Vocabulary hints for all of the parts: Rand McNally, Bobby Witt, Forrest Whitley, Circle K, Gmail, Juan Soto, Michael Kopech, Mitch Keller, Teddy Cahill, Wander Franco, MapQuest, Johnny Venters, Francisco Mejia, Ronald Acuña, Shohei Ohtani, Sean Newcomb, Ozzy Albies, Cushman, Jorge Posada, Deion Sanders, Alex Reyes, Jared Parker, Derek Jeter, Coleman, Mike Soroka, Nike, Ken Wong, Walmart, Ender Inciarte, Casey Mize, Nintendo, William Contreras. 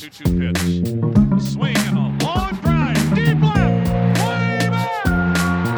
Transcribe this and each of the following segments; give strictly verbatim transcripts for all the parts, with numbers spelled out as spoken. two two pitch. A swing and a long drive. Deep left. Way back.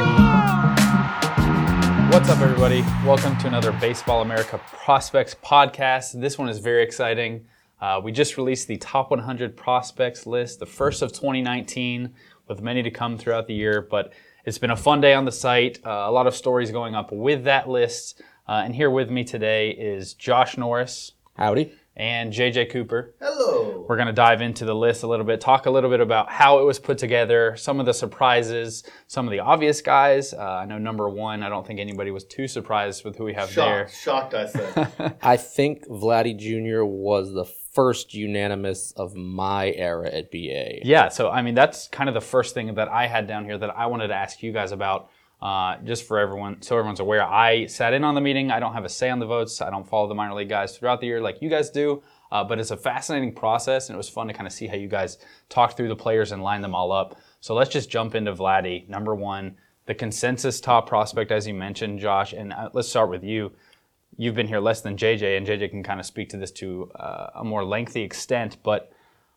Goal! What's up, everybody? Welcome to another Baseball America Prospects podcast. This one is very exciting. Uh, we just released the top one hundred prospects list, the first of twenty nineteen, with many to come throughout the year. But it's been a fun day on the site. Uh, a lot of stories going up with that list. Uh, and here with me today is Josh Norris. Howdy. And J J Cooper. Hello. We're going to dive into the list a little bit, talk a little bit about how it was put together, some of the surprises, some of the obvious guys. Uh, I know number one, I don't think anybody was too surprised with who we have there. Shocked, shocked, I said. I think Vladdy Junior was the first unanimous of my era at B A. Yeah, so I mean, that's kind of the first thing that I had down here that I wanted to ask you guys about. Uh, just for everyone, so everyone's aware, I sat in on the meeting. I don't have a say on the votes. I don't follow the minor league guys throughout the year like you guys do, uh, but it's a fascinating process, and it was fun to kind of see how you guys talk through the players and line them all up. So let's just jump into Vladdy, number one, the consensus top prospect, as you mentioned, Josh, and uh, let's start with you. You've been here less than J J, and J J can kind of speak to this to uh, a more lengthy extent, but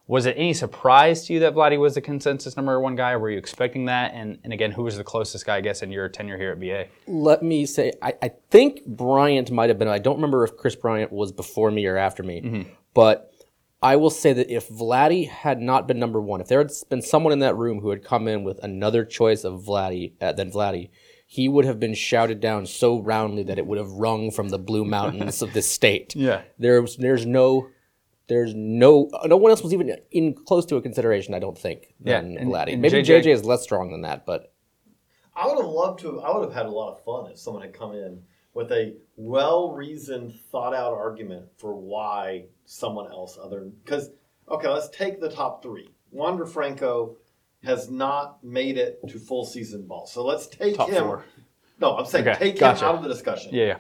was it any surprise to you that Vladdy was the consensus number one guy? Were you expecting that? And and again, who was the closest guy, I guess, in your tenure here at B A? Let me say, I, I think Bryant might have been. I don't remember if Kris Bryant was before me or after me. Mm-hmm. But I will say that if Vladdy had not been number one, if there had been someone in that room who had come in with another choice of Vladdy uh, than Vladdy, he would have been shouted down so roundly that it would have rung from the Blue Mountains of this state. Yeah, there's there's no... There's no no one else was even in close to a consideration, I don't think, than yeah, and, Vladdy. And Maybe J J is less strong than that, but I would have loved to. I would have had a lot of fun if someone had come in with a well-reasoned, thought-out argument for why someone else other. Because okay, let's take the top three. Wander Franco has not made it to full season ball, so let's take top him. Four. No, I'm saying okay, take gotcha. him out of the discussion. Yeah. yeah.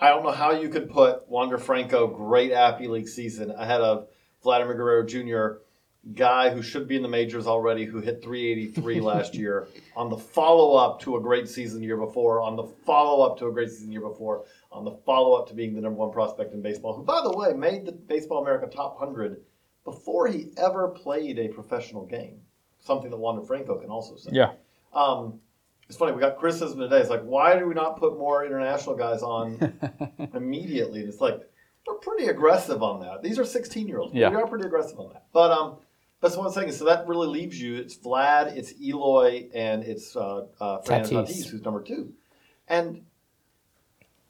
I don't know how you could put Wander Franco, great Appy League season, ahead of Vladimir Guerrero Junior, guy who should be in the majors already, who hit three eighty-three last year, on the follow-up to a great season the year before, on the follow-up to a great season the year before, on the follow-up to being the number one prospect in baseball, who, by the way, made the Baseball America Top one hundred before he ever played a professional game, something that Wander Franco can also say. Yeah. Um, It's funny, we got criticism today. It's like, why do we not put more international guys on immediately? And it's like, we're pretty aggressive on that. These are sixteen-year-olds. Yeah. We are pretty aggressive on that. But um, that's what I'm saying. So that really leaves you. It's Vlad, it's Eloy, and it's uh, uh, Fernando Tatis. Tatis, who's number two. And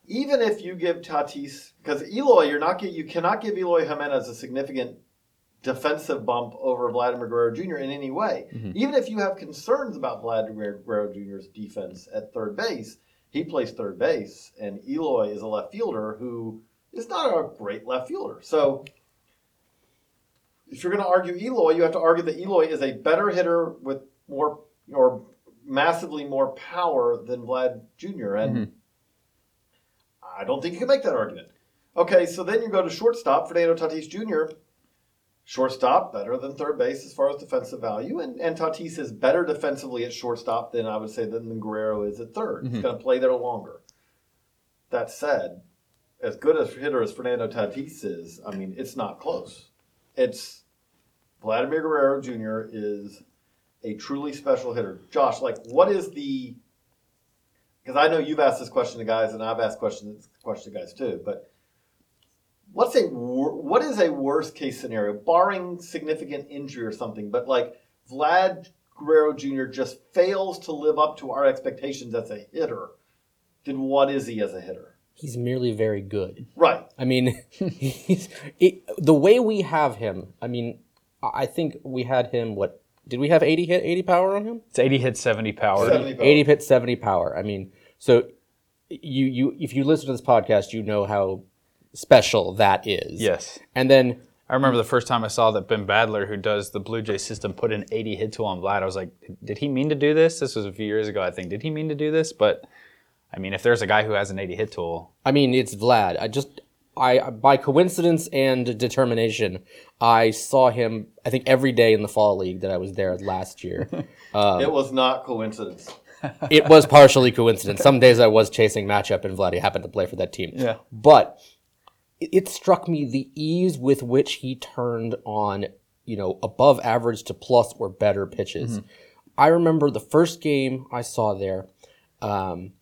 even if you give Tatis, because Eloy, you're not you cannot give Eloy Jimenez a significant defensive bump over Vladimir Guerrero Junior in any way. Mm-hmm. Even if you have concerns about Vladimir Guerrero Junior's defense at third base, he plays third base, and Eloy is a left fielder who is not a great left fielder. So if you're going to argue Eloy, you have to argue that Eloy is a better hitter with more or massively more power than Vlad Junior, and mm-hmm. I don't think you can make that argument. Okay, so then you go to shortstop, Fernando Tatis Junior, shortstop, better than third base as far as defensive value. And, and Tatis is better defensively at shortstop than I would say than, than Guerrero is at third. Mm-hmm. He's going to play there longer. That said, as good a hitter as Fernando Tatis is, I mean, it's not close. It's Vladimir Guerrero Junior is a truly special hitter. Josh, like, what is the – because I know you've asked this question to guys, and I've asked questions question to guys too, but – What's a what is a worst case scenario, barring significant injury or something? But like Vlad Guerrero Junior just fails to live up to our expectations as a hitter. Then what is he as a hitter? He's merely very good, right? I mean, he's, it, the way we have him. I mean, I think we had him. What did we have? Eighty hit, eighty power on him. It's eighty hit, seventy power. seventy power. Eighty hit, seventy power. I mean, so you you if you listen to this podcast, you know how special that is. Yes. And then I remember the first time I saw that Ben Badler, who does the Blue Jay system, put an eighty hit tool on Vlad. I was like, did he mean to do this? This was a few years ago, I think. Did he mean to do this? But I mean, if there's a guy who has an eighty hit tool, I mean, it's Vlad. I just, I by coincidence and determination, I saw him. I think every day in the fall league that I was there last year. um, it was not coincidence. It was partially coincidence. Some days I was chasing matchup, and Vladdy happened to play for that team. Yeah, but. it struck me the ease with which he turned on, you know, above average to plus or better pitches. Mm-hmm. I remember the first game I saw there, um,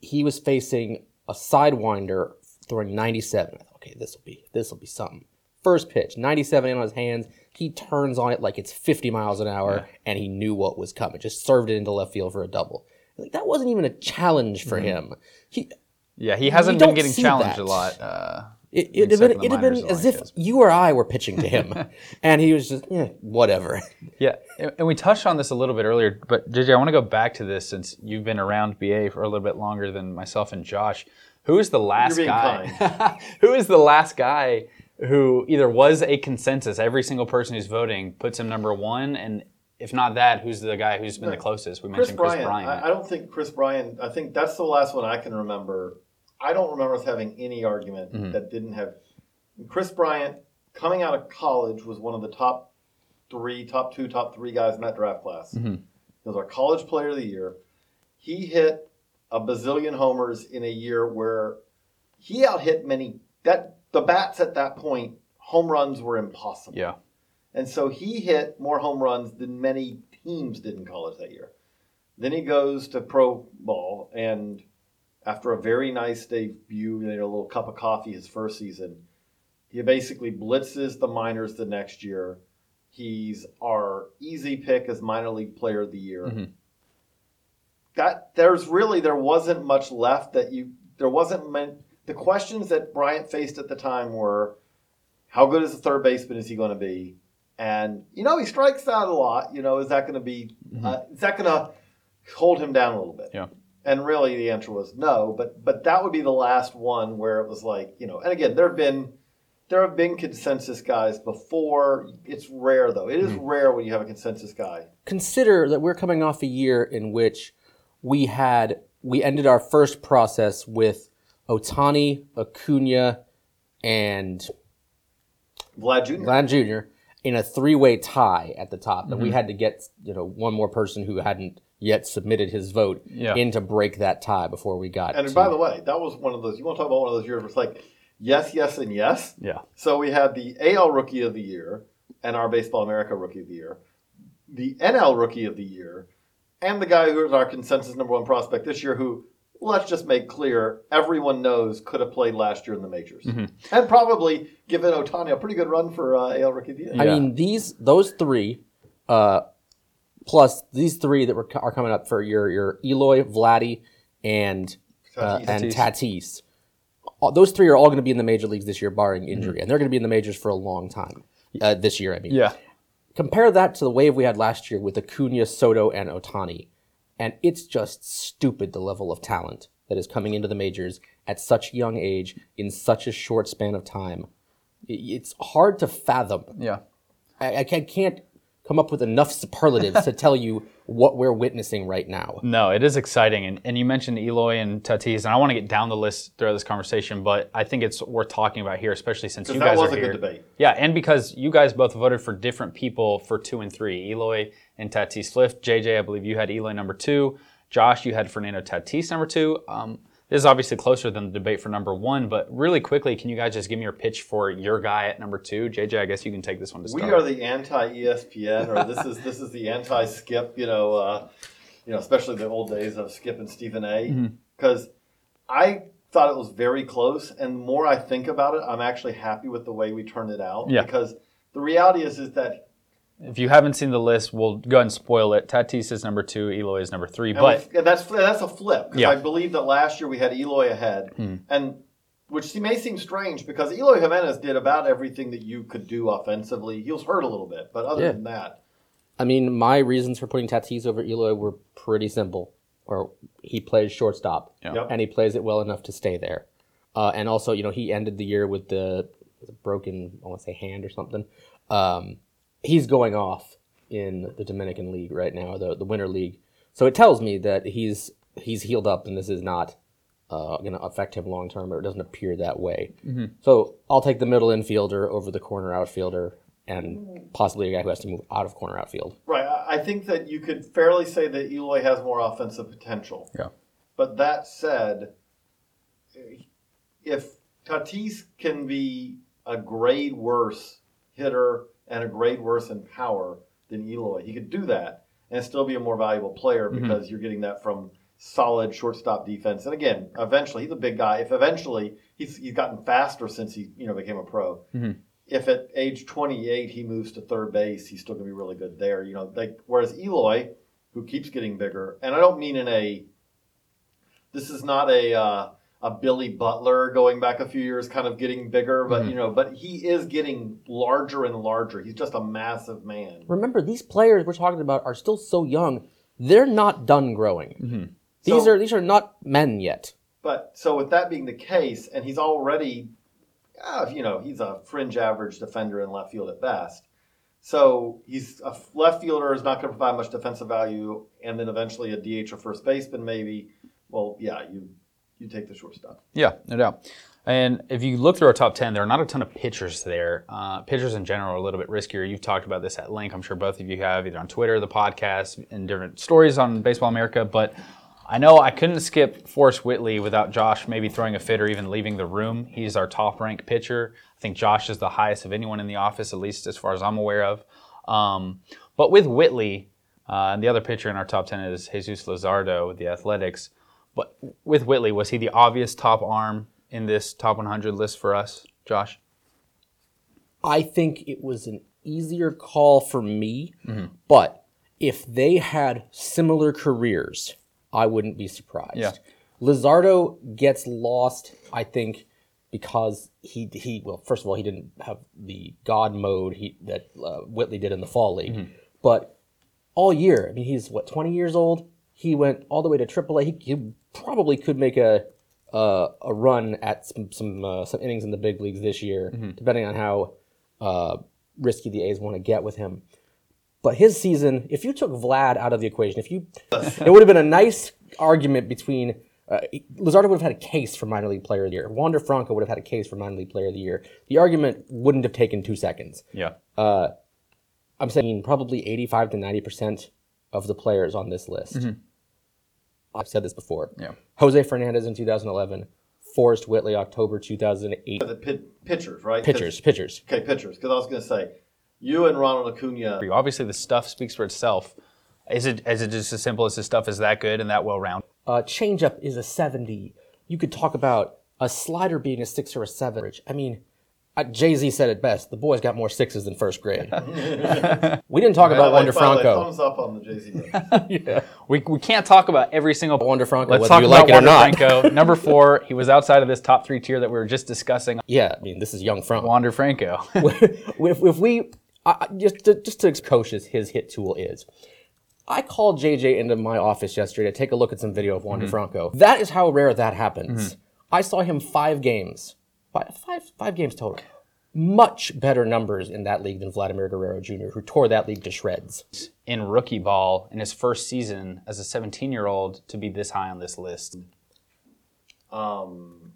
he was facing a sidewinder throwing ninety-seven. I thought, okay, this will be this will be something. First pitch, ninety-seven in on his hands. He turns on it like it's fifty miles an hour, yeah. and he knew what was coming. Just served it into left field for a double. Like, that wasn't even a challenge for mm-hmm. him. He, yeah, he hasn't been getting challenged that. a lot. Uh, it it would have been, it'd been as if you or I were pitching to him, and he was just, eh, whatever. Yeah, and we touched on this a little bit earlier, but J J, I want to go back to this since you've been around B A for a little bit longer than myself and Josh. Who is the last guy? Who is the last guy who either was a consensus, every single person who's voting puts him number one, and if not that, who's the guy who's been the closest? We mentioned Kris Bryant. Kris Bryant. I, I don't think Kris Bryant, I think that's the last one I can remember. I don't remember us having any argument mm-hmm. that didn't have. Kris Bryant, coming out of college, was one of the top three, top two, top three guys in that draft class. Mm-hmm. He was our college player of the year. He hit a bazillion homers in a year where he out-hit many. That, the bats at that point, home runs were impossible. Yeah. And so he hit more home runs than many teams did in college that year. Then he goes to pro ball, and after a very nice debut and a little cup of coffee his first season, he basically blitzes the minors the next year. He's our easy pick as minor league player of the year. Mm-hmm. That there's really, there wasn't much left that you, there wasn't, meant, the questions that Bryant faced at the time were, how good is the third baseman is he going to be? And, you know, he strikes out a lot. You know, is that going to be, mm-hmm. uh, is that going to hold him down a little bit? Yeah. And really the answer was no, but but that would be the last one where it was like, you know, and again, there have been, there have been consensus guys before. It's rare, though. It is mm-hmm. rare when you have a consensus guy. Consider that we're coming off a year in which we had, we ended our first process with Ohtani, Acuña, and Vlad Junior Vlad Junior in a three-way tie at the top, that mm-hmm. we had to get, you know, one more person who hadn't yet submitted his vote yeah. in to break that tie before we got. And to, by the way, that was one of those. You want to talk about one of those years where it's like yes, yes, and yes. Yeah. So we had the A L Rookie of the Year and our Baseball America Rookie of the Year, the N L Rookie of the Year, and the guy who was our consensus number one prospect this year, who, let's just make clear, everyone knows could have played last year in the majors. Mm-hmm. And probably given Ohtani a pretty good run for uh, A L Rookie of the Year. I yeah. mean, these those three, uh, plus these three that were, are coming up for your, your Eloy, Vladdy, and uh, Tatis. and Tatis. Those three are all going to be in the major leagues this year, barring injury. Mm-hmm. And they're going to be in the majors for a long time. Uh, this year, I mean. Yeah. Compare that to the wave we had last year with Acuña, Soto, and Ohtani. And it's just stupid, the level of talent that is coming into the majors at such a young age in such a short span of time. It's hard to fathom. Yeah, I, I can't come up with enough superlatives to tell you what we're witnessing right now. No, it is exciting. And, and you mentioned Eloy and Tatis, and I want to get down the list throughout this conversation, but I think it's worth talking about here, especially since you guys are here. Because that was a good debate. Yeah, and because you guys both voted for different people for two and three, Eloy and Tatis Swift. J J, I believe you had Eloy number two. Josh, you had Fernando Tatis number two. Um, this is obviously closer than the debate for number one, but really quickly, can you guys just give me your pitch for your guy at number two? J J, I guess you can take this one to start. We are the anti-E S P N, or this is this is the anti-Skip, you know, uh, you know, especially the old days of Skip and Stephen A. Because mm-hmm. I thought it was very close, and the more I think about it, I'm actually happy with the way we turned it out. Yeah. Because the reality is, is that if you haven't seen the list, we'll go ahead and spoil it. Tatis is number two, Eloy is number three. But and that's that's a flip, because yeah. I believe that last year we had Eloy ahead, mm. and which may seem strange because Eloy Jimenez did about everything that you could do offensively. He was hurt a little bit, but other yeah. than that. I mean, my reasons for putting Tatis over Eloy were pretty simple. Or he plays shortstop, yeah. and he plays it well enough to stay there. Uh, and also, you know, he ended the year with the, the broken, I want to say, hand or something. Um He's going off in the Dominican League right now, the the Winter League. So it tells me that he's he's healed up, and this is not uh, going to affect him long term, or it doesn't appear that way. Mm-hmm. So I'll take the middle infielder over the corner outfielder, and possibly a guy who has to move out of corner outfield. Right. I think that you could fairly say that Eloy has more offensive potential. Yeah. But that said, if Tatis can be a grade worse hitter and a grade worse in power than Eloy. He could do that and still be a more valuable player because mm-hmm. you're getting that from solid shortstop defense. And again, eventually he's a big guy. If eventually he's he's gotten faster since he you know became a pro. Mm-hmm. If at age twenty-eight he moves to third base, he's still gonna be really good there. You know, like whereas Eloy, who keeps getting bigger, and I don't mean in a this is not a uh, a Billy Butler going back a few years, kind of getting bigger, but mm-hmm. you know, but he is getting larger and larger. He's just a massive man. Remember, these players we're talking about are still so young; they're not done growing. Mm-hmm. These so, are these are not men yet. But so with that being the case, and he's already, uh, you know, he's a fringe average defender in left field at best. So he's a left fielder is not going to provide much defensive value, and then eventually a D H or first baseman maybe. Well, yeah, you. You take the shortstop. Yeah, no doubt. And if you look through our top ten, there are not a ton of pitchers there. Uh, pitchers in general are a little bit riskier. You've talked about this at length. I'm sure both of you have, either on Twitter, the podcast, and different stories on Baseball America. But I know I couldn't skip Forrest Whitley without Josh maybe throwing a fit or even leaving the room. He's our top-ranked pitcher. I think Josh is the highest of anyone in the office, at least as far as I'm aware of. Um, but with Whitley, uh, and the other pitcher in our top ten is Jesús Luzardo with the Athletics. But with Whitley, was he the obvious top arm in this top one hundred list for us, Josh? I think it was an easier call for me, mm-hmm. but if they had similar careers, I wouldn't be surprised. Yeah. Luzardo gets lost, I think, because he, he well, first of all, he didn't have the God mode he, that uh, Whitley did in the Fall League. Mm-hmm. But all year, I mean, he's, what, twenty years old? He went all the way to triple A. He, he probably could make a uh, a run at some some, uh, some innings in the big leagues this year, mm-hmm. depending on how uh, risky the A's want to get with him. But his season, if you took Vlad out of the equation, if you, it would have been a nice argument between uh, Luzardo would have had a case for minor league player of the year. Wander Franco would have had a case for minor league player of the year. The argument wouldn't have taken two seconds. Yeah, uh, I'm saying probably eighty-five to ninety percent of the players on this list. Mm-hmm. I've said this before. Yeah. Jose Fernandez in two thousand eleven, Forrest Whitley October two thousand eight. The pit, pitchers, right? Pitchers, pitchers. Okay, pitchers. Because I was going to say, you and Ronald Acuna. Obviously, the stuff speaks for itself. Is it is it just as simple as the stuff is that good and that well-rounded? Uh, changeup is a seventy. You could talk about a slider being a six or a seven. I mean, Jay-Z said it best. The boy's got more sixes than first grade. We didn't talk yeah, about like, Wander Franco. Thumbs up on the Jay-Z. yeah. We we can't talk about every single Wander Franco. Let's whether talk you about like Wander it or not. Franco. Number four, he was outside of this top three tier that we were just discussing. Yeah, I mean, this is young Franco. Wander Franco. if, if we uh, just to, just to coach as his hit tool is. I called J J into my office yesterday to take a look at some video of Wander mm-hmm. Franco. That is how rare that happens. Mm-hmm. I saw him five games. Five, five, five games total. Much better numbers in that league than Vladimir Guerrero Junior, who tore that league to shreds. In rookie ball, in his first season as a seventeen-year-old, to be this high on this list. Um,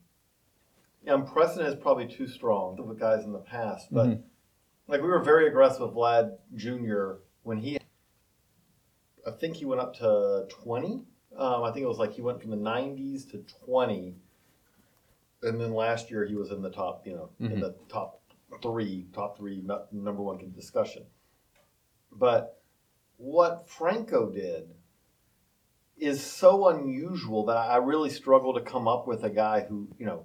yeah, precedent is probably too strong with guys in the past, but mm-hmm. like we were very aggressive with Vlad Junior when he, I think he went up to twenty. Um, I think it was like he went from the nineties to twenty. And then last year he was in the top, you know, mm-hmm. in the top three, top three number one discussion. But what Franco did is so unusual that I really struggle to come up with a guy who, you know,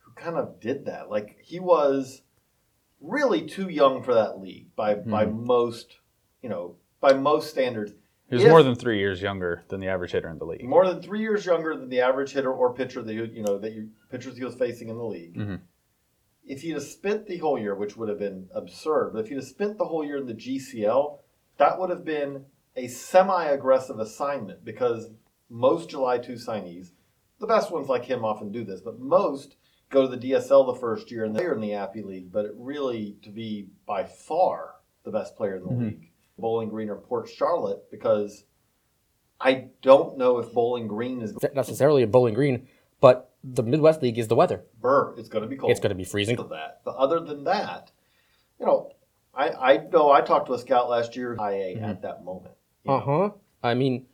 who kind of did that. Like he was really too young for that league by mm-hmm. by most, you know, by most standards. He was if, more than three years younger than the average hitter in the league. More than three years younger than the average hitter or pitcher that you, you know that you, pitchers he was facing in the league. Mm-hmm. If he'd have spent the whole year, which would have been absurd, but if he'd have spent the whole year in the G C L, that would have been a semi-aggressive assignment because most July two signees, the best ones like him often do this, but most go to the D S L the first year and they're in the Appy League, but it really to be by far the best player in the mm-hmm. league. Bowling Green or Port Charlotte because I don't know if Bowling Green is necessarily a Bowling Green, but the Midwest League is the weather. Burr, it's going to be cold. It's going to be freezing. That, but other than that, you know, I, I know I talked to a scout last year I A mm-hmm. at that moment. Uh huh. I mean,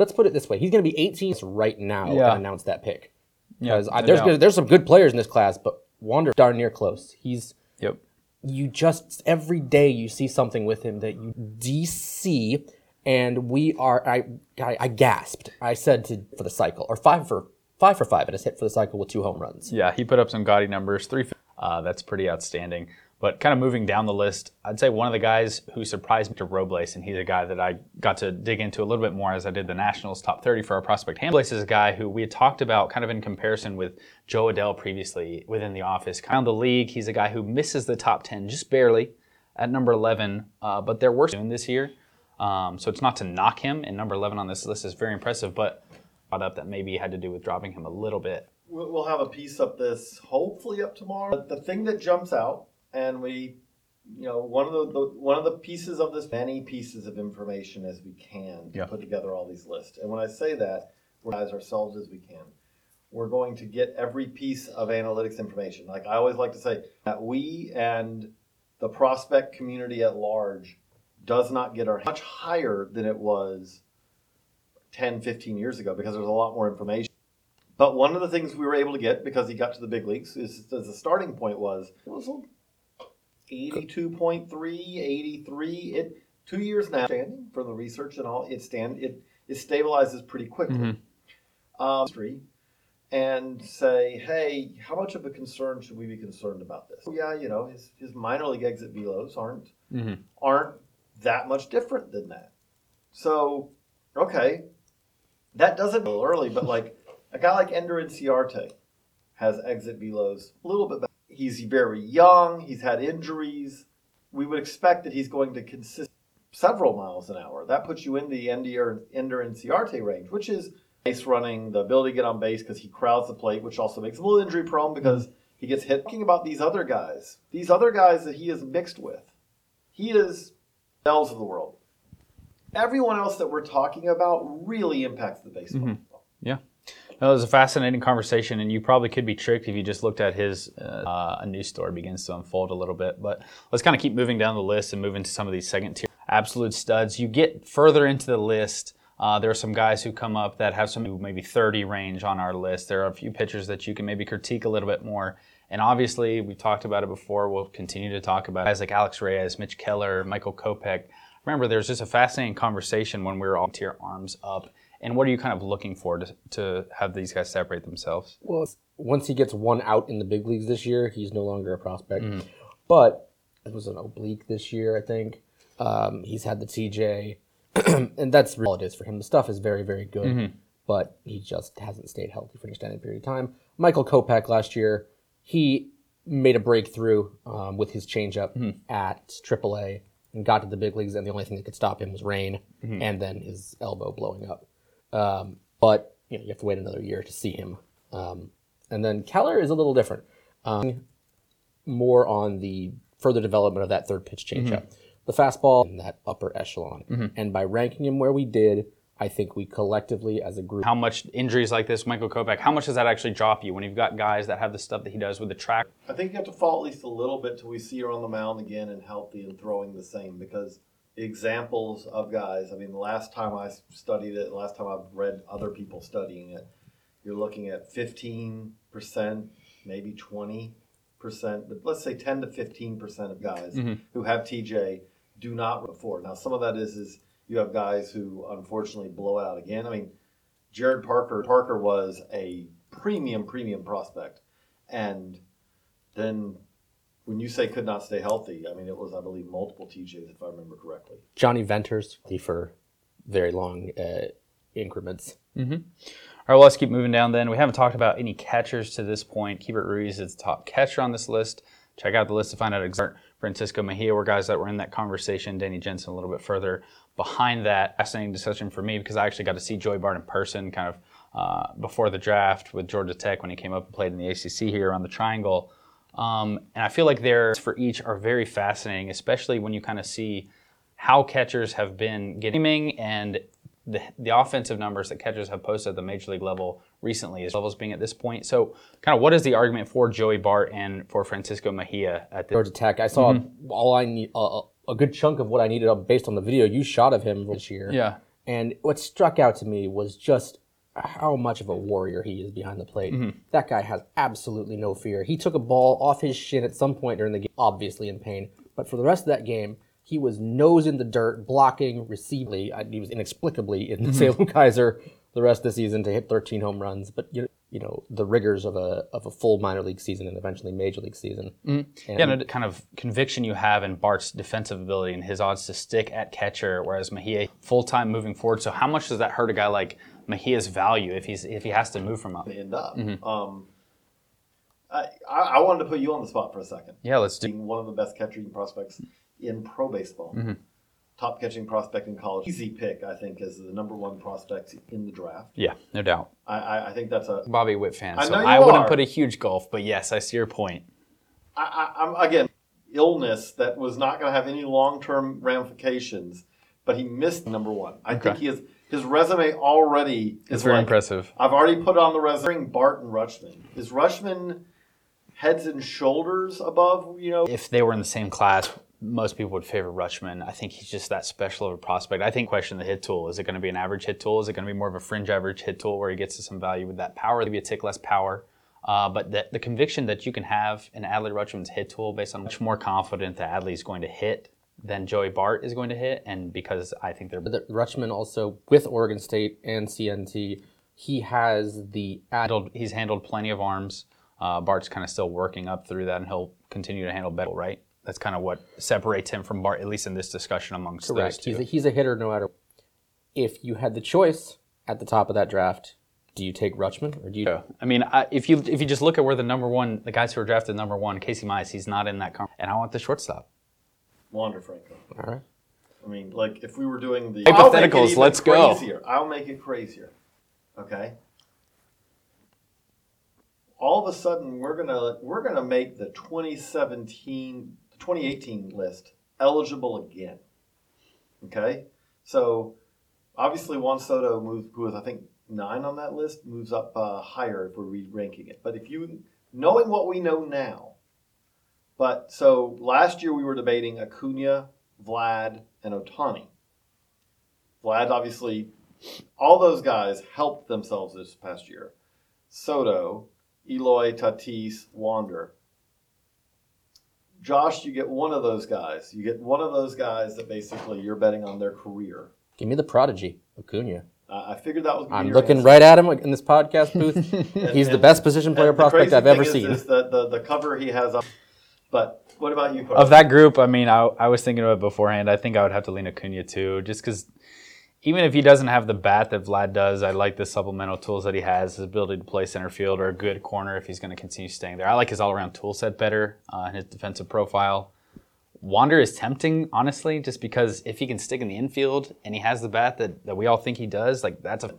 let's put it this way: he's going to be eighteen right now yeah. and announce that pick. Because yeah, there's good, there's some good players in this class, but Wander darn near close. He's yep. You just every day you see something with him that you D C, and we are. I I, I gasped. I said to for the cycle or five for five for five, and his hit for the cycle with two home runs. Yeah, he put up some gaudy numbers. Three. Uh, that's pretty outstanding. But kind of moving down the list, I'd say one of the guys who surprised me to Robles, and he's a guy that I got to dig into a little bit more as I did the Nationals top thirty for our prospect handle. Robles is a guy who we had talked about kind of in comparison with Joe Adell previously within the office. Around the league, he's a guy who misses the top ten just barely at number eleven, uh, but they're worse doing this year. Um, so it's not to knock him, and number eleven on this list is very impressive, but brought up that maybe had to do with dropping him a little bit. We'll have a piece of this hopefully up tomorrow. But the thing that jumps out, and we, you know, one of the, the one of the pieces of this, many pieces of information as we can yeah. to put together all these lists. And when I say that, we're as ourselves as we can. We're going to get every piece of analytics information. Like I always like to say, that we and the prospect community at large does not get our hands much higher than it was ten, fifteen years ago because there's a lot more information. But one of the things we were able to get because he got to the big leagues is, is the starting point was it was a eighty-two point three, eighty-three, it two years now standing from the research and all it stand it it stabilizes pretty quickly. Mm-hmm. Um, and say, hey, how much of a concern should we be concerned about this? Well, yeah, you know, his his minor league exit velos aren't mm-hmm. aren't that much different than that. So, okay, that doesn't go early, but like a guy like Ender Inciarte has exit velos a little bit better. He's very young. He's had injuries. We would expect that he's going to consist several miles an hour. That puts you in the Ender Inciarte range, which is base running, the ability to get on base because he crowds the plate, which also makes him a little injury prone because he gets hit. Talking about these other guys, these other guys that he is mixed with, he is bells of the world. Everyone else that we're talking about really impacts the baseball. Mm-hmm. Yeah. No, it was a fascinating conversation, and you probably could be tricked if you just looked at his uh, uh, a news story begins to unfold a little bit. But let's kind of keep moving down the list and move into some of these second tier absolute studs. You get further into the list, uh, there are some guys who come up that have some maybe thirty range on our list. There are a few pitchers that you can maybe critique a little bit more. And obviously, we've talked about it before. We'll continue to talk about it. Guys like Alex Reyes, Mitch Keller, Michael Kopech. Remember, there's just a fascinating conversation when we were all tier arms up. And what are you kind of looking for to to have these guys separate themselves? Well, once he gets one out in the big leagues this year, he's no longer a prospect. Mm. But it was an oblique this year, I think. Um, he's had the T J, and that's all it is for him. The stuff is very, very good, mm-hmm. but he just hasn't stayed healthy for an extended period of time. Michael Kopech last year, he made a breakthrough um, with his changeup mm-hmm. at triple A and got to the big leagues, and the only thing that could stop him was rain mm-hmm. and then his elbow blowing up. Um, but you know, you have to wait another year to see him. Um, and then Keller is a little different, um, more on the further development of that third pitch changeup, mm-hmm. the fastball in that upper echelon. Mm-hmm. And by ranking him where we did, I think we collectively as a group. How much injuries like this, Michael Kopech, how much does that actually drop you when you've got guys that have the stuff that he does with the track? I think you have to fall at least a little bit till we see her on the mound again and healthy and throwing the same because examples of guys. I mean, the last time I studied it, the last time I've read other people studying it, you're looking at fifteen percent, maybe twenty percent, but let's say ten to fifteen percent of guys mm-hmm. who have T J do not before. Now, some of that is is you have guys who unfortunately blow out again. I mean, Jared Parker, Parker was a premium, premium prospect, and then when you say could not stay healthy, I mean, it was, I believe, multiple T Js, if I remember correctly. Johnny Venters for very long uh, increments. Mm-hmm. All right, well, let's keep moving down then. We haven't talked about any catchers to this point. Keibert Ruiz is the top catcher on this list. Check out the list to find out exactly. Francisco Mejia were guys that were in that conversation. Danny Jensen a little bit further behind that. Fascinating discussion for me because I actually got to see Joey Bart in person kind of uh, before the draft with Georgia Tech when he came up and played in the A C C here on the Triangle. Um, and I feel like theirs for each are very fascinating, especially when you kind of see how catchers have been getting and the, the offensive numbers that catchers have posted at the major league level recently, as levels being at this point. So kind of what is the argument for Joey Bart and for Francisco Mejia at the Georgia Tech? I saw mm-hmm. all I need, uh, a good chunk of what I needed based on the video you shot of him this year. Yeah. And what struck out to me was just how much of a warrior he is behind the plate. Mm-hmm. That guy has absolutely no fear. He took a ball off his shin at some point during the game, obviously in pain. But for the rest of that game, he was nose in the dirt, blocking, receiving. He was inexplicably in the mm-hmm. Salem-Keizer the rest of the season to hit thirteen home runs. But, you know, you know the rigors of a of a full minor league season and eventually major league season. Mm. And yeah, and the kind of conviction you have in Bart's defensive ability and his odds to stick at catcher, whereas Mejia full time moving forward. So how much does that hurt a guy like Mejia's value if he's if he has to move from up? End up. Mm-hmm. Um, I I wanted to put you on the spot for a second. Yeah, let's do. Being one of the best catching prospects in pro baseball, mm-hmm. top catching prospect in college. Easy pick, I think, is the number one prospect in the draft. Yeah, no doubt. I, I think that's a... Bobby Witt fan, I so I are. wouldn't put a huge gulf, but yes, I see your point. I, I, I'm again, illness that was not going to have any long-term ramifications, but he missed number one. I okay. think he is... His resume already is it's very like, impressive. I've already put on the resume Bart and Rutschman. Is Rutschman heads and shoulders above, you know? If they were in the same class... Most people would favor Rutschman. I think he's just that special of a prospect. I think question the hit tool. Is it going to be an average hit tool? Is it going to be more of a fringe average hit tool where he gets to some value with that power? Maybe a tick less power. Uh, but the, the conviction that you can have in Adley Rutschman's hit tool based on much more confident that Adley is going to hit than Joey Bart is going to hit. And because I think they're... But Rutschman also, with Oregon State and C N T, he has the... Ad- he's handled plenty of arms. Uh, Bart's kind of still working up through that and he'll continue to handle better, right? That's kind of what separates him from Bart, at least in this discussion amongst Correct. those two. He's a, he's a hitter no matter what. If you had the choice at the top of that draft, do you take Rutschman or do you? Yeah. I mean, I, if you if you just look at where the number one, the guys who are drafted number one, Casey Mize, he's not in that conference. And I want the shortstop. Wander Franco. All right. I mean, like if we were doing the hypotheticals, let's go. Crazier. I'll make it crazier. Okay. All of a sudden, we're gonna we're gonna make the twenty seventeen. twenty eighteen list eligible again. Okay, so obviously Juan Soto moves, who is I think nine on that list, moves up uh, higher if we're re-ranking it. But if you knowing what we know now, but so last year we were debating Acuña, Vlad, and Ohtani. Vlad obviously, all those guys helped themselves this past year. Soto, Eloy, Tatis, Wander. Josh, you get one of those guys. You get one of those guys that basically you're betting on their career. Give me the prodigy, Acuña. Uh, I figured that was going to be your I'm looking answer. Right at him in this podcast booth. and, He's and, the best position player prospect I've ever is, seen. Is the, the, the cover he has up. But what about you, Carl? Of that group, I mean, I, I was thinking about it beforehand. I think I would have to lean Acuña too, just because even if he doesn't have the bat that Vlad does, I like the supplemental tools that he has, his ability to play center field or a good corner if he's going to continue staying there. I like his all-around tool set better uh, and his defensive profile. Wander is tempting, honestly, just because if he can stick in the infield and he has the bat that, that we all think he does, like that's a...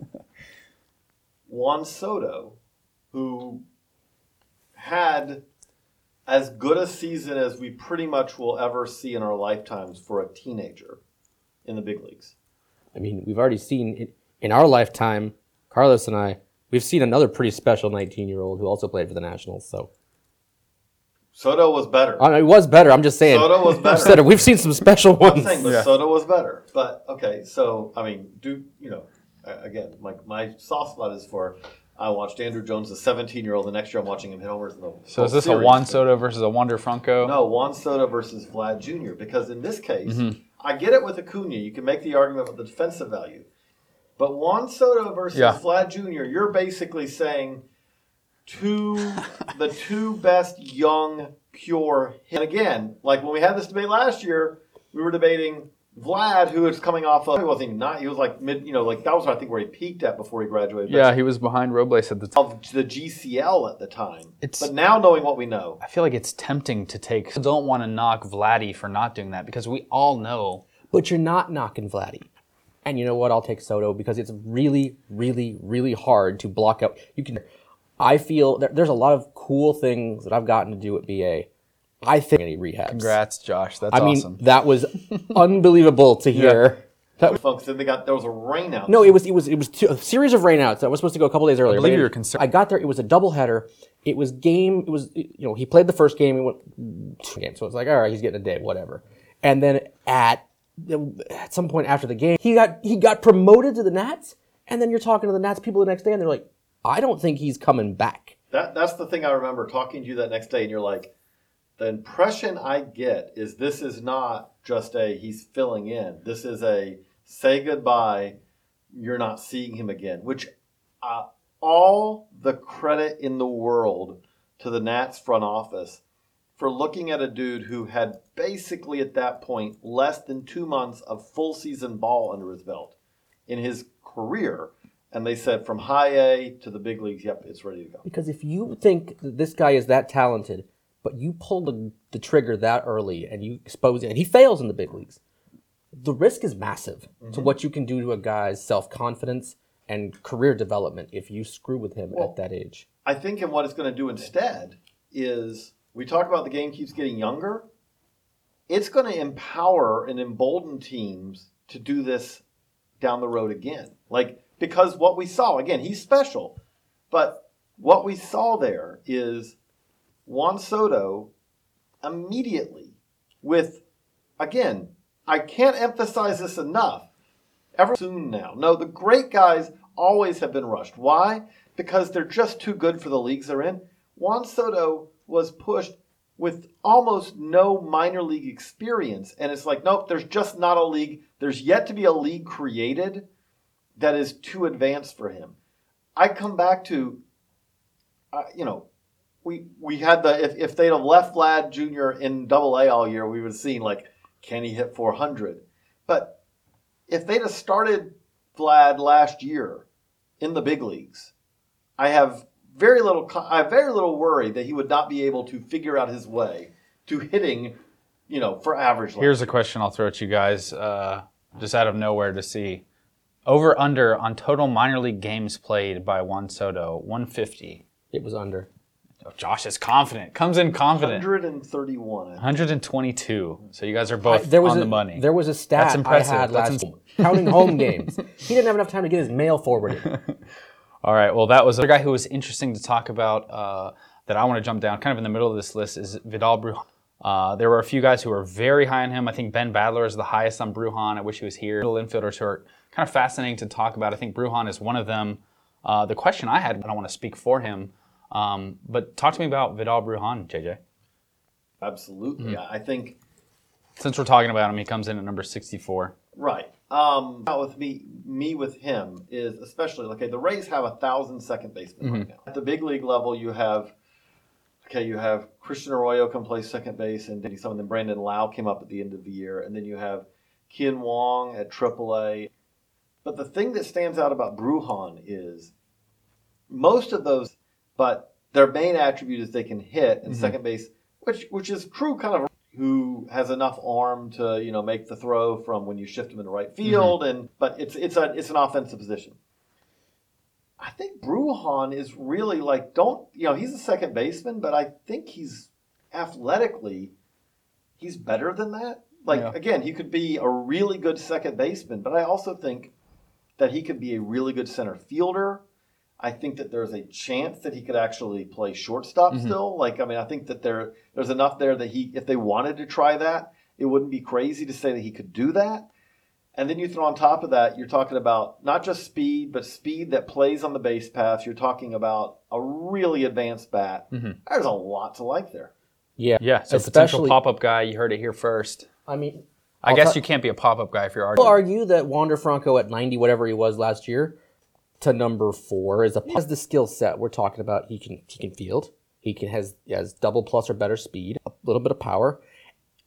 Juan Soto, who had as good a season as we pretty much will ever see in our lifetimes for a teenager in the big leagues. I mean, we've already seen it in our lifetime, Carlos and I, we've seen another pretty special nineteen-year-old who also played for the Nationals. So Soto was better. I mean, it was better. I'm just saying. Soto was better. Said, we've seen some special ones. I'm saying, but yeah. Soto was better. But, okay, so, I mean, do you know, again, like my soft spot is for I watched Andruw Jones, a seventeen-year-old. The next year I'm watching him hit homers in the So is this series. A Juan Soto versus a Wander Franco? No, Juan Soto versus Vlad Junior Because in this case, mm-hmm. I get it with Acuña. You can make the argument about the defensive value. But Juan Soto versus yeah. Vlad Junior, you're basically saying two the two best young, pure hit. And again, like when we had this debate last year, we were debating Vlad, who was coming off of, he wasn't not, he was like mid, you know, like that was I think where he peaked at before he graduated. Yeah, he was behind Robles at the time. Of the G C L at the time. It's, but now knowing what we know. I feel like it's tempting to take, I don't want to knock Vladdy for not doing that because we all know. But you're not knocking Vladdy. And you know what, I'll take Soto because it's really, really, really hard to block out. You can, I feel, there, there's a lot of cool things that I've gotten to do at B A. I think any rehabs. Congrats, Josh. That's awesome. I mean, awesome. That was unbelievable to hear. Yeah. That was, folks, then they got there was a rainout. No, it was it was it was two, a series of rainouts that was supposed to go a couple days earlier. I believe you were concerned. I got there. It was a doubleheader. It was game. It was you know he played the first game. He went two games. So it's like all right, he's getting a day, whatever. And then at at some point after the game, he got he got promoted to the Nats. And then you're talking to the Nats people the next day, and they're like, I don't think he's coming back. That That's the thing I remember, talking to you that next day, and you're like, the impression I get is this is not just a he's filling in. This is a say goodbye, you're not seeing him again, which uh, all the credit in the world to the Nats front office for looking at a dude who had basically at that point less than two months of full season ball under his belt in his career. And they said from high A to the big leagues, yep, it's ready to go. Because if you think this guy is that talented, but you pull the, the trigger that early and you expose it, and he fails in the big leagues, the risk is massive mm-hmm. to what you can do to a guy's self-confidence and career development if you screw with him well, at that age. I think and what it's going to do instead is, we talk about the game keeps getting younger. It's going to empower and embolden teams to do this down the road again. Like, because what we saw, again, he's special, but what we saw there is Juan Soto immediately with, again, I can't emphasize this enough. Ever soon now. No, the great guys always have been rushed. Why? Because they're just too good for the leagues they're in. Juan Soto was pushed with almost no minor league experience. And it's like, nope, there's just not a league. There's yet to be a league created that is too advanced for him. I come back to, uh, you know, we we had the, if, if they'd have left Vlad Junior in double A all year, we would have seen like, can he hit four hundred? But if they'd have started Vlad last year in the big leagues, I have very little I have very little worry that he would not be able to figure out his way to hitting, you know, for average. Here's level. A question I'll throw at you guys, uh, just out of nowhere to see. Over, under, on total minor league games played by Juan Soto, one fifty. It was under. Oh, Josh is confident. Comes in confident. one hundred thirty-one. one hundred twenty-two. So you guys are both I, there was on a, the money. There was a stat That's impressive. I had That's last imp- counting home games. He didn't have enough time to get his mail forwarded. All right, well, that was a guy who was interesting to talk about uh, that I want to jump down. Kind of in the middle of this list is Vidal Brujan. Uh, there were a few guys who were very high on him. I think Ben Badler is the highest on Brujan. I wish he was here. Middle infielders who are kind of fascinating to talk about. I think Brujan is one of them. Uh, the question I had, I don't want to speak for him, um, but talk to me about Vidal Brujan, J J. Absolutely. Mm-hmm. I think... Since we're talking about him, he comes in at number sixty-four. Right. Um, with me, me with him is especially, okay, the Rays have a thousand second basemen mm-hmm. right now. At the big league level, you have, okay, you have Christian Arroyo come play second base, and some of them, Brandon Lau came up at the end of the year, and then you have Ken Wong at triple A. But the thing that stands out about Brujan is most of those, but their main attribute is they can hit in mm-hmm. second base, which which is true kind of. Who has enough arm to, you know, make the throw from when you shift him into right field, mm-hmm. and but it's it's a it's an offensive position. I think Brujan is really like don't you know he's a second baseman, but I think he's athletically he's better than that. Like yeah. Again, he could be a really good second baseman, but I also think that he could be a really good center fielder. I think that there's a chance that he could actually play shortstop mm-hmm. still. Like, I mean, I think that there there's enough there that he, if they wanted to try that, it wouldn't be crazy to say that he could do that. And then you throw on top of that, you're talking about not just speed, but speed that plays on the base paths. You're talking about a really advanced bat. Mm-hmm. There's a lot to like there. Yeah. Yeah. So potential pop-up guy, you heard it here first. I mean, I I'll guess ta- you can't be a pop-up guy if you're arguing. I'll argue that Wander Franco at ninety, whatever he was last year, to number four is a has the skill set we're talking about. He can he can field. He can has has double plus or better speed. A little bit of power.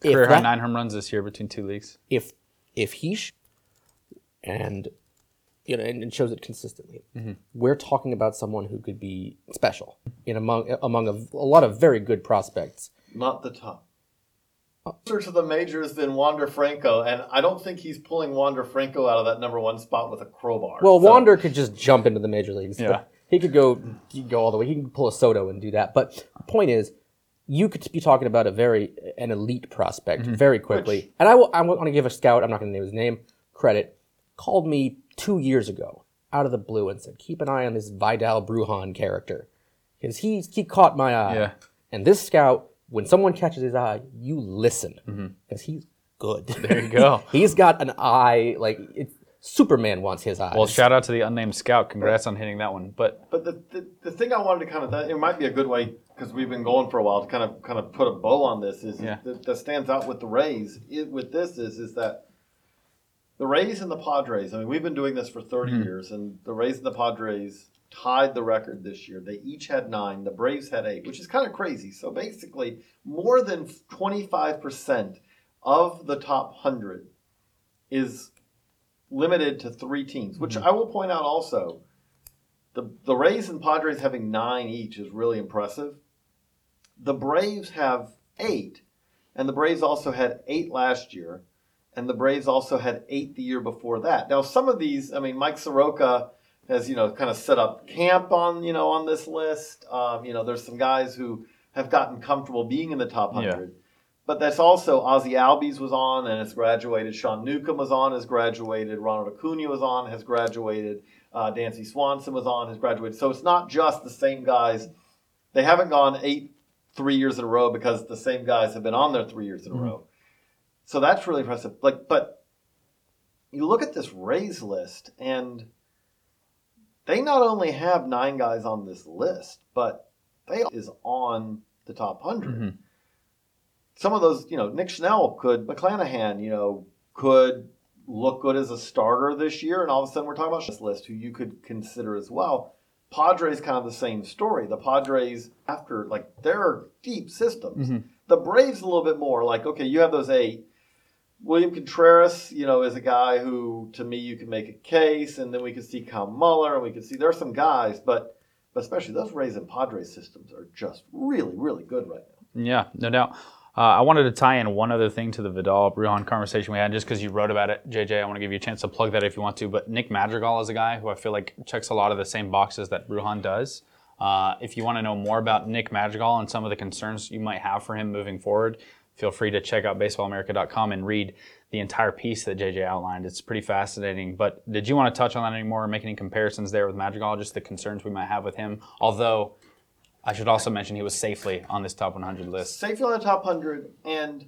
Career high nine home runs this year between two leagues. If if he sh- and you know and, and shows it consistently, mm-hmm. we're talking about someone who could be special in among among a, a lot of very good prospects. Not the top. Closer to the majors than Wander Franco, and I don't think he's pulling Wander Franco out of that number one spot with a crowbar. Well, so. Wander could just jump into the major leagues. Yeah. He could go he could go all the way. He can pull a Soto and do that. But the point is, you could be talking about a very an elite prospect mm-hmm. very quickly. Which, and I, will, I want to give a scout, I'm not going to name his name, credit, called me two years ago out of the blue and said, keep an eye on this Vidal Brujan character. Because he, he caught my eye. Yeah. And this scout... When someone catches his eye, you listen because mm-hmm. he's good. There you go. He's got an eye like it's Superman wants his eyes. Well, shout out to the unnamed scout. Congrats on hitting that one. But but the the, the thing I wanted to kind of that it might be a good way because we've been going for a while to kind of kind of put a bow on this is yeah. that, that stands out with the Rays it, with this is is that the Rays and the Padres. I mean, we've been doing this for thirty mm-hmm. years, and the Rays and the Padres tied the record this year. They each had nine. The Braves had eight, which is kind of crazy. So basically, more than twenty-five percent of the top one hundred is limited to three teams, which mm-hmm. I will point out also, the, the Rays and Padres having nine each is really impressive. The Braves have eight, and the Braves also had eight last year, and the Braves also had eight the year before that. Now, some of these, I mean, Mike Soroka has, you know, kind of set up camp on, you know, on this list. Um, you know, there's some guys who have gotten comfortable being in the top one hundred. Yeah. But that's also Ozzy Albies was on and has graduated. Sean Newcomb was on, has graduated. Ronald Acuña was on, has graduated. Uh, Dancy Swanson was on, has graduated. So it's not just the same guys. They haven't gone eight, three years in a row because the same guys have been on there three years in a mm-hmm. row. So that's really impressive. Like, but you look at this Rays list, and they not only have nine guys on this list, but they is on the top one hundred. Mm-hmm. Some of those, you know, Nick Schnell could, McClanahan, you know, could look good as a starter this year. And all of a sudden we're talking about this list, who you could consider as well. Padres kind of the same story. The Padres, after, like, their deep systems. Mm-hmm. The Braves a little bit more. Like, okay, you have those eight. William Contreras, you know, is a guy who, to me, you can make a case. And then we can see Kyle Muller. And we can see there are some guys. But, but especially those Rays and Padres systems are just really, really good right now. Yeah, no doubt. Uh, I wanted to tie in one other thing to the Vidal Brujan conversation we had, just because you wrote about it, J J. I want to give you a chance to plug that if you want to. But Nick Madrigal is a guy who I feel like checks a lot of the same boxes that Brujan does. Uh, if you want to know more about Nick Madrigal and some of the concerns you might have for him moving forward, feel free to check out baseball america dot com and read the entire piece that J J outlined. It's pretty fascinating. But did you want to touch on that anymore or make any comparisons there with Madrigal, just the concerns we might have with him? Although, I should also mention he was safely on this top one hundred list. Safely on the top one hundred, and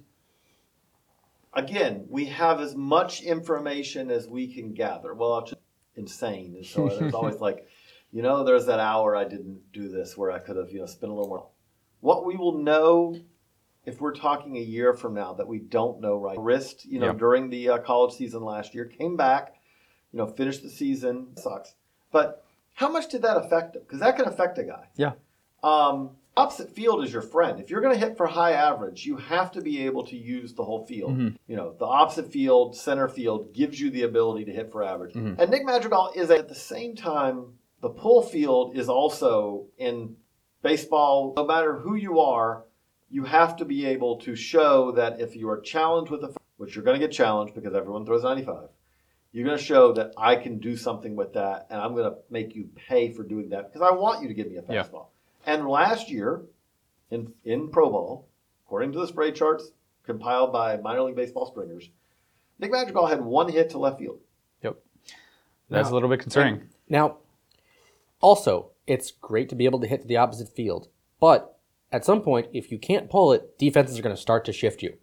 again, we have as much information as we can gather. Well, it's insane, and so it's always like, you know, there's that hour I didn't do this where I could have, you know, spent a little more. What we will know if we're talking a year from now that we don't know right. Wrist, you know, yep. during the uh, college season last year, came back, you know, finished the season. Sucks. But how much did that affect him? Because that can affect a guy. Yeah. Um, opposite field is your friend. If you're going to hit for high average, you have to be able to use the whole field. Mm-hmm. You know, the opposite field, center field gives you the ability to hit for average. Mm-hmm. And Nick Madrigal is a, at the same time, the pull field is also in baseball. No matter who you are, you have to be able to show that if you are challenged with a, which you're going to get challenged because everyone throws ninety-five. You're going to show that I can do something with that, and I'm going to make you pay for doing that because I want you to give me a fastball. Yeah. And last year, in in Pro Bowl, according to the spray charts compiled by minor league baseball springers, Nick Madrigal had one hit to left field. Yep. That's now, a little bit concerning. Now, also, it's great to be able to hit to the opposite field. But at some point, if you can't pull it, defenses are going to start to shift you.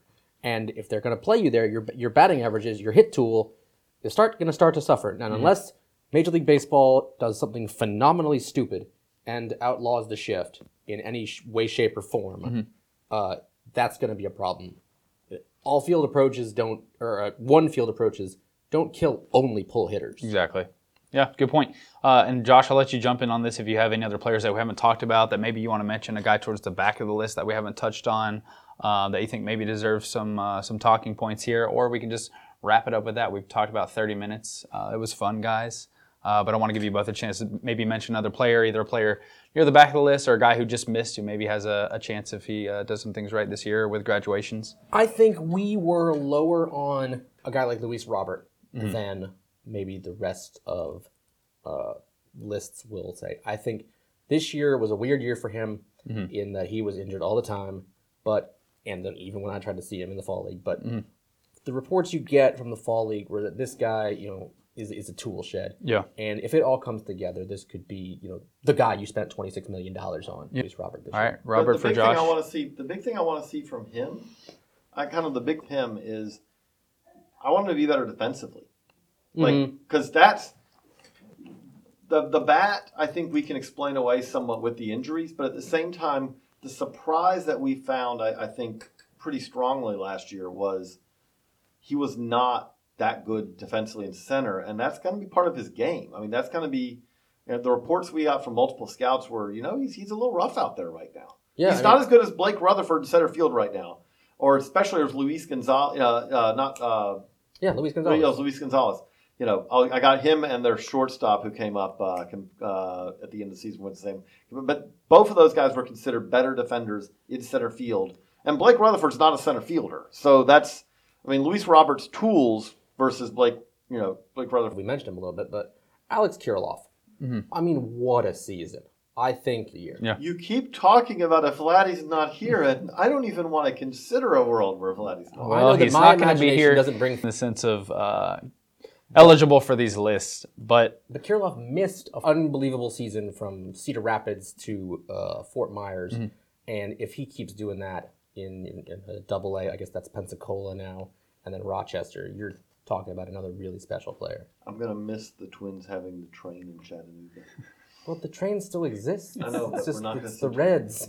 And if they're going to play you there, your your batting averages, your hit tool, is start going to start to suffer. And mm-hmm. unless Major League Baseball does something phenomenally stupid and outlaws the shift in any sh- way, shape, or form, mm-hmm. uh, that's going to be a problem. All field approaches don't, or uh, one field approaches don't kill only pull hitters. Exactly. Yeah, good point. Uh, and Josh, I'll let you jump in on this if you have any other players that we haven't talked about that maybe you want to mention, a guy towards the back of the list that we haven't touched on uh, that you think maybe deserves some uh, some talking points here, or we can just wrap it up with that. We've talked about thirty minutes. Uh, it was fun, guys. Uh, but I want to give you both a chance to maybe mention another player, either a player near the back of the list or a guy who just missed, who maybe has a, a chance if he uh, does some things right this year with graduations. I think we were lower on a guy like Luis Robert mm-hmm. than maybe the rest of uh, lists will say. I think this year was a weird year for him mm-hmm. in that he was injured all the time, but and then even when I tried to see him in the fall league. But mm-hmm. the reports you get from the fall league were that this guy, you know, Is, is a tool shed. Yeah. And if it all comes together, this could be, you know, the guy you spent twenty-six million dollars on. Yeah. Is Robert this all year. Right, Robert for Josh. The big thing I want to see, the big thing I want to see from him, I kind of the big him is, I want him to be better defensively. Like, because mm-hmm. that's the the bat. I think we can explain away somewhat with the injuries, but at the same time, the surprise that we found, I, I think, pretty strongly last year was he was not that good defensively in center, and that's going to be part of his game. I mean, that's going to be you know, the reports we got from multiple scouts were, you know, he's he's a little rough out there right now. Yeah, he's I not mean, as good as Blake Rutherford in center field right now, or especially as Luis Gonzalez. Uh, uh, not uh, yeah, Luis Gonzalez. Luis, Luis Gonzalez. You know, I got him and their shortstop who came up uh, uh, at the end of the season was the same. But both of those guys were considered better defenders in center field. And Blake Rutherford's not a center fielder. So that's, I mean, Luis Robert's tools versus Blake, you know, Blake Rutherford. We mentioned him a little bit, but Alex Kirilov. Mm-hmm. I mean, what a season. I think the year. Yeah. You keep talking about if Vladdy's not here, and I don't even want to consider a world where Vladdy's not here. Well, I know that he's my not going to be here doesn't bring in the sense of... Uh, eligible for these lists, but... But Kirilov missed an unbelievable season from Cedar Rapids to uh, Fort Myers, mm-hmm. and if he keeps doing that in, in, in double A, I guess that's Pensacola now, and then Rochester, you're talking about another really special player. I'm going to miss the Twins having the train in Chattanooga. Well, the train still exists. I know, it's just we're not it's the Reds.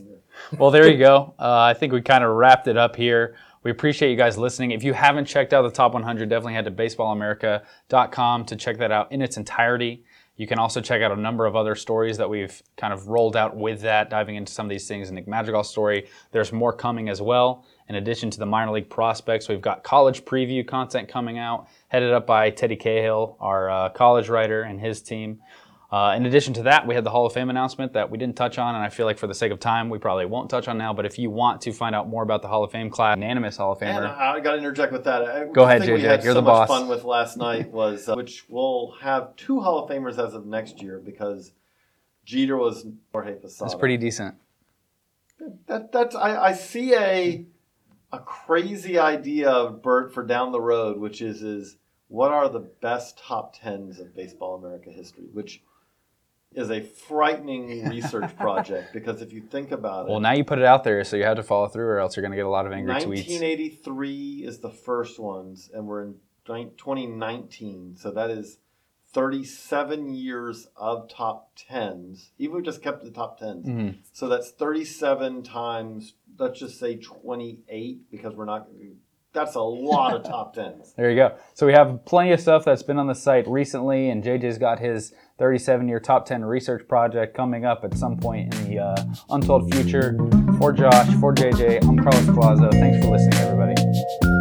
Well, there you go. Uh, I think we kind of wrapped it up here. We appreciate you guys listening. If you haven't checked out the Top one hundred, definitely head to baseball america dot com to check that out in its entirety. You can also check out a number of other stories that we've kind of rolled out with that, diving into some of these things. Nick Madrigal's story, there's more coming as well. In addition to the minor league prospects, we've got college preview content coming out, headed up by Teddy Cahill, our uh, college writer, and his team. Uh, in addition to that, we had the Hall of Fame announcement that we didn't touch on, and I feel like for the sake of time, we probably won't touch on now. But if you want to find out more about the Hall of Fame class, unanimous Hall of Famer. And I got to interject with that. I Go ahead, J J. You're the so boss. What we had so much fun with last night was, uh, which we'll have two Hall of Famers as of next year because Jeter was Jorge Posada. That's pretty decent. That that's I, I see a a crazy idea of Bert for down the road, which is is what are the best top tens of Baseball America history, which is a frightening research project because if you think about it... Well, now you put it out there, so you have to follow through or else you're going to get a lot of angry nineteen eighty-three tweets. nineteen eighty-three is the first ones, and we're in twenty nineteen, so that is thirty-seven years of top tens. Even we just kept the top tens. Mm-hmm. So that's thirty-seven times, let's just say twenty-eight, because we're not... That's a lot of top tens. There you go. So we have plenty of stuff that's been on the site recently, and J J's got his thirty-seven-year top ten research project coming up at some point in the uh, untold future. For Josh, for J J, I'm Carlos Plaza. Thanks for listening, everybody.